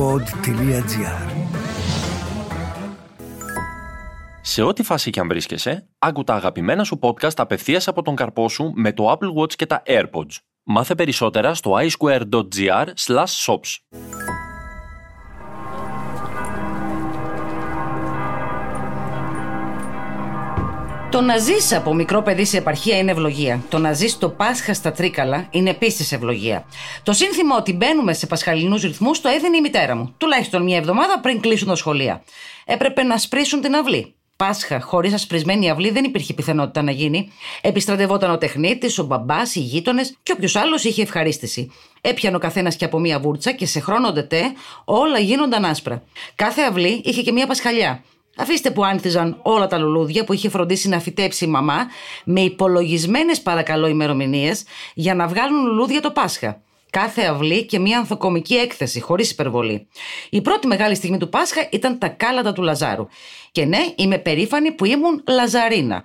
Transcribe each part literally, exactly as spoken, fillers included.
pod.gr. Σε ό,τι φάση κι αν βρίσκεσαι, άκου τα αγαπημένα σου podcast απευθείας από τον καρπό σου με το Apple Watch και τα AirPods. Μάθε περισσότερα στο άι σκουέρ τελεία τζι αρ σλας shops. Το να ζεις από μικρό παιδί σε επαρχία είναι ευλογία. Το να ζεις το Πάσχα στα Τρίκαλα είναι επίσης ευλογία. Το σύνθημα ότι μπαίνουμε σε πασχαλινούς ρυθμούς το έδινε η μητέρα μου, τουλάχιστον μια εβδομάδα πριν κλείσουν τα σχολεία. Έπρεπε να σπρίσουν την αυλή. Πάσχα χωρίς ασπρισμένη αυλή δεν υπήρχε πιθανότητα να γίνει. Επιστρατευόταν ο τεχνίτης, ο μπαμπάς, οι γείτονες και όποιος άλλος είχε ευχαρίστηση. Έπιανε ο καθένας και από μία βούρτσα και σε χρόνο ντετέ όλα γίνονταν άσπρα. Κάθε αυλή είχε και μία πασχαλιά. Αφήστε που άνθιζαν όλα τα λουλούδια που είχε φροντίσει να φυτέψει η μαμά με υπολογισμένες παρακαλώ ημερομηνίες για να βγάλουν λουλούδια το Πάσχα. Κάθε αυλή και μια ανθοκομική έκθεση, χωρίς υπερβολή. Η πρώτη μεγάλη στιγμή του Πάσχα ήταν τα κάλατα του Λαζάρου. Και ναι, είμαι περήφανη που ήμουν Λαζαρίνα.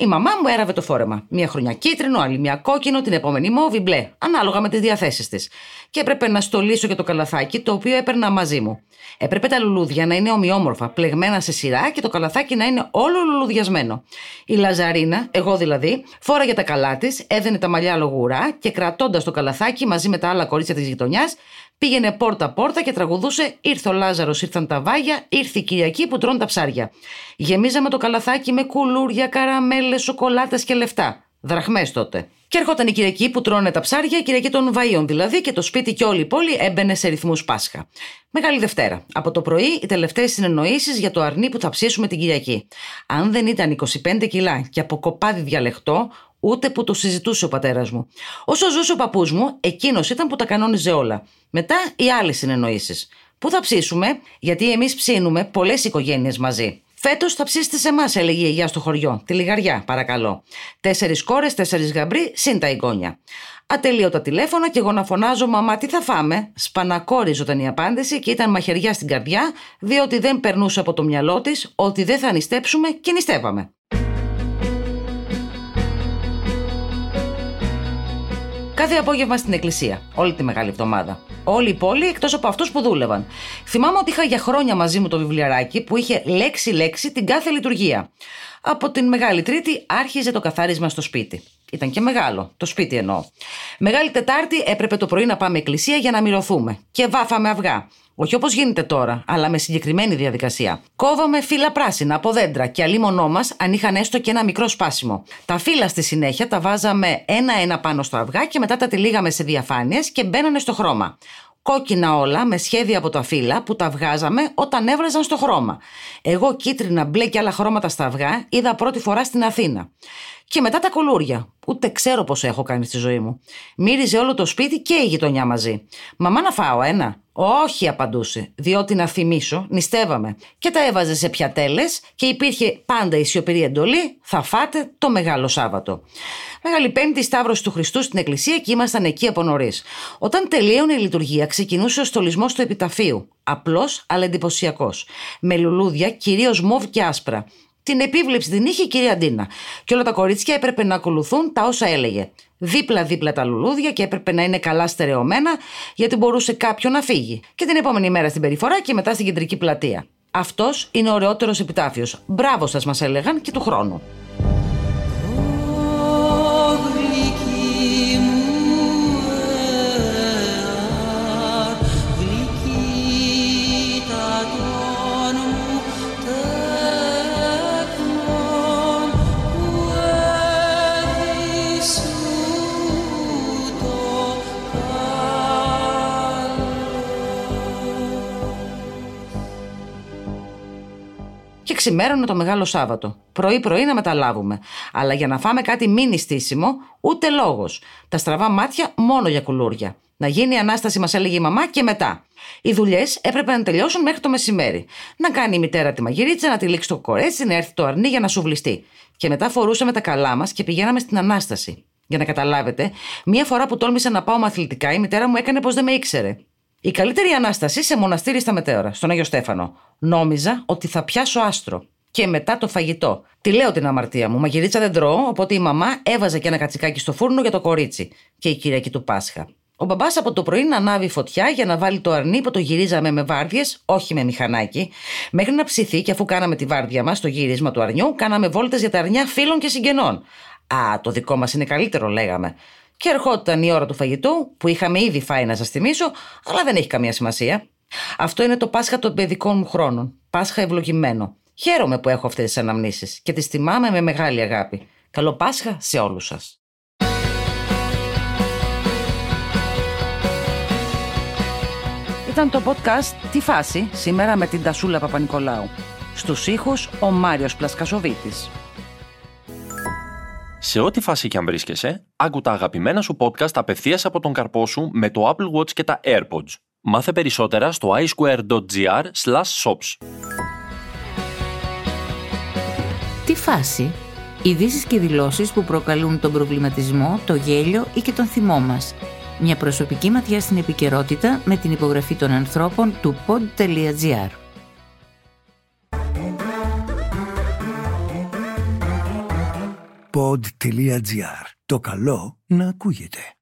Η μαμά μου έραβε το φόρεμα. Μια χρονιά κίτρινο, άλλη μια κόκκινο, την επόμενη μόβι μπλε, ανάλογα με τις διαθέσεις της. Και έπρεπε να στολίσω και το καλαθάκι, το οποίο έπαιρνα μαζί μου. Έπρεπε τα λουλούδια να είναι ομοιόμορφα, πλεγμένα σε σειρά και το καλαθάκι να είναι όλο λουλουδιασμένο. Η Λαζαρίνα, εγώ δηλαδή, φόραγε τα καλά της, έδαινε τα μαλλιά λογουρά και κρατώντας το καλαθάκι μαζί με τα άλλα κορίτσια της γειτονιάς, πήγαινε πόρτα-πόρτα και τραγουδούσε «Ήρθε ο Λάζαρος, ήρθαν τα βάγια, ήρθε η Κυριακή που τρώνε τα ψάρια». Γεμίζαμε το καλαθάκι με κουλούρια, καραμέλες, σοκολάτες και λεφτά. Δραχμές τότε. Και έρχονταν η Κυριακή που τρώνε τα ψάρια, η Κυριακή των Βαΐων δηλαδή, και το σπίτι και όλη η πόλη έμπαινε σε ρυθμούς Πάσχα. Μεγάλη Δευτέρα. Από το πρωί οι τελευταίες συνεννοήσεις για το αρνί που θα ψήσουμε την Κυριακή. Αν δεν ήταν είκοσι πέντε κιλά και από κοπάδι διαλεχτό, ούτε που το συζητούσε ο πατέρας μου. Όσο ζούσε ο παππούς μου, εκείνος ήταν που τα κανόνιζε όλα. Μετά οι άλλες συνεννοήσεις. Πού θα ψήσουμε, γιατί εμείς ψήνουμε πολλές οικογένειες μαζί. Φέτος θα ψήσετε σε εμάς, έλεγε η γιαγιά στο χωριό. Τη λιγαριά, παρακαλώ. Τέσσερις κόρες, τέσσερις γαμπροί, συν τα εγγόνια. Ατελείωτα τηλέφωνα και εγώ να φωνάζω «Μαμά, τι θα φάμε?» Σπανακόριζονταν η απάντηση και ήταν μαχαιριά στην καρδιά, διότι δεν περνούσε από το μυαλό της ότι δεν θα νηστέψουμε και νηστεύαμε. Κάθε απόγευμα στην εκκλησία, όλη τη μεγάλη εβδομάδα. Όλη η πόλη εκτός από αυτούς που δούλευαν. Θυμάμαι ότι είχα για χρόνια μαζί μου το βιβλιαράκι που είχε λέξη-λέξη την κάθε λειτουργία. Από την Μεγάλη Τρίτη άρχιζε το καθάρισμα στο σπίτι. Ήταν και μεγάλο, το σπίτι εννοώ. Μεγάλη Τετάρτη έπρεπε το πρωί να πάμε εκκλησία για να μυρωθούμε. Και βάφαμε αυγά. Όχι όπως γίνεται τώρα, αλλά με συγκεκριμένη διαδικασία. Κόβαμε φύλλα πράσινα από δέντρα και αλίμονό μας αν είχαν έστω και ένα μικρό σπάσιμο. Τα φύλλα στη συνέχεια τα βάζαμε ένα-ένα πάνω στο αυγά και μετά τα τυλίγαμε σε διαφάνειες και μπαίνανε στο χρώμα. Κόκκινα όλα με σχέδια από τα φύλλα που τα βγάζαμε όταν έβραζαν στο χρώμα. Εγώ κίτρινα, μπλε και άλλα χρώματα στα αυγά είδα πρώτη φορά στην Αθήνα. Και μετά τα κουλούρια. Ούτε ξέρω πώς έχω κάνει στη ζωή μου. Μύριζε όλο το σπίτι και η γειτονιά μαζί. Μαμά, να φάω ένα. Όχι, απαντούσε, διότι να θυμίσω, νηστεύαμε. Και τα έβαζε σε πιατέλες και υπήρχε πάντα η σιωπηρή εντολή: θα φάτε το Μεγάλο Σάββατο. Μεγάλη Πέμπτη, Σταύρωση του Χριστού στην εκκλησία και ήμασταν εκεί από νωρίς. Όταν τελείωνε η λειτουργία, ξεκινούσε ο στολισμός του επιταφείου. Απλός αλλά εντυπωσιακός. Με λουλούδια, κυρίως μοβ και άσπρα. Την επίβλεψη την είχε η κυρία Ντίνα. Και όλα τα κορίτσια έπρεπε να ακολουθούν τα όσα έλεγε. Δίπλα-δίπλα τα λουλούδια και έπρεπε να είναι καλά στερεωμένα, γιατί μπορούσε κάποιον να φύγει. Και την επόμενη μέρα στην περιφορά και μετά στην κεντρική πλατεία. Αυτός είναι ο ωραιότερος επιτάφιος. Μπράβο σας, μας έλεγαν, και του χρόνου. Και ξημέρωνα το Μεγάλο Σάββατο. Πρωί-πρωί να μεταλάβουμε. Αλλά για να φάμε κάτι μη νηστίσιμο, ούτε λόγος. Τα στραβά μάτια μόνο για κουλούρια. Να γίνει η Ανάσταση, μας έλεγε η μαμά, και μετά. Οι δουλειές έπρεπε να τελειώσουν μέχρι το μεσημέρι. Να κάνει η μητέρα τη μαγειρίτσα, να τυλίξει το κορέτσι, να έρθει το αρνί για να σουβλιστεί. Και μετά φορούσαμε τα καλά μας και πηγαίναμε στην Ανάσταση. Για να καταλάβετε, μία φορά που τόλμησα να πάω με αθλητικά, η μητέρα μου έκανε πως δεν με ήξερε. Η καλύτερη Ανάσταση σε μοναστήρι στα Μετέωρα, στον Άγιο Στέφανο. Νόμιζα ότι θα πιάσω άστρο. Και μετά το φαγητό. Τη λέω την αμαρτία μου. Μαγειρίτσα δεν τρώω, οπότε η μαμά έβαζε και ένα κατσικάκι στο φούρνο για το κορίτσι. Και η Κυριακή του Πάσχα. Ο μπαμπάς από το πρωί να ανάβει φωτιά για να βάλει το αρνί που το γυρίζαμε με βάρδιες, όχι με μηχανάκι, μέχρι να ψηθεί και αφού κάναμε τη βάρδια μας στο γύρισμα του αρνιού, κάναμε βόλτες για τα αρνιά φίλων και συγγενών. Α, το δικό μας είναι καλύτερο, λέγαμε. Και ερχόταν η ώρα του φαγητού, που είχαμε ήδη φάει να σας θυμίσω, αλλά δεν έχει καμία σημασία. Αυτό είναι το Πάσχα των παιδικών μου χρόνων. Πάσχα ευλογημένο. Χαίρομαι που έχω αυτές τις αναμνήσεις και τις θυμάμαι με μεγάλη αγάπη. Καλό Πάσχα σε όλους σας. Ήταν το podcast «Τη φάση» σήμερα με την Τασούλα Παπα-Νικολάου. Στους ήχους ο Μάριος Πλασκασοβίτης. Σε ό,τι φάση και αν βρίσκεσαι, άκου τα αγαπημένα σου podcast απευθείας από τον καρπό σου με το Apple Watch και τα AirPods. Μάθε περισσότερα στο άι σκουέρ τελεία τζι αρ σλας shops. Τη φάση. Ειδήσεις και δηλώσεις που προκαλούν τον προβληματισμό, το γέλιο ή και τον θυμό μας. Μια προσωπική ματιά στην επικαιρότητα με την υπογραφή των ανθρώπων του pod τελεία τζι αρ. pod τελεία τζι αρ. Το καλό να ακούγεται.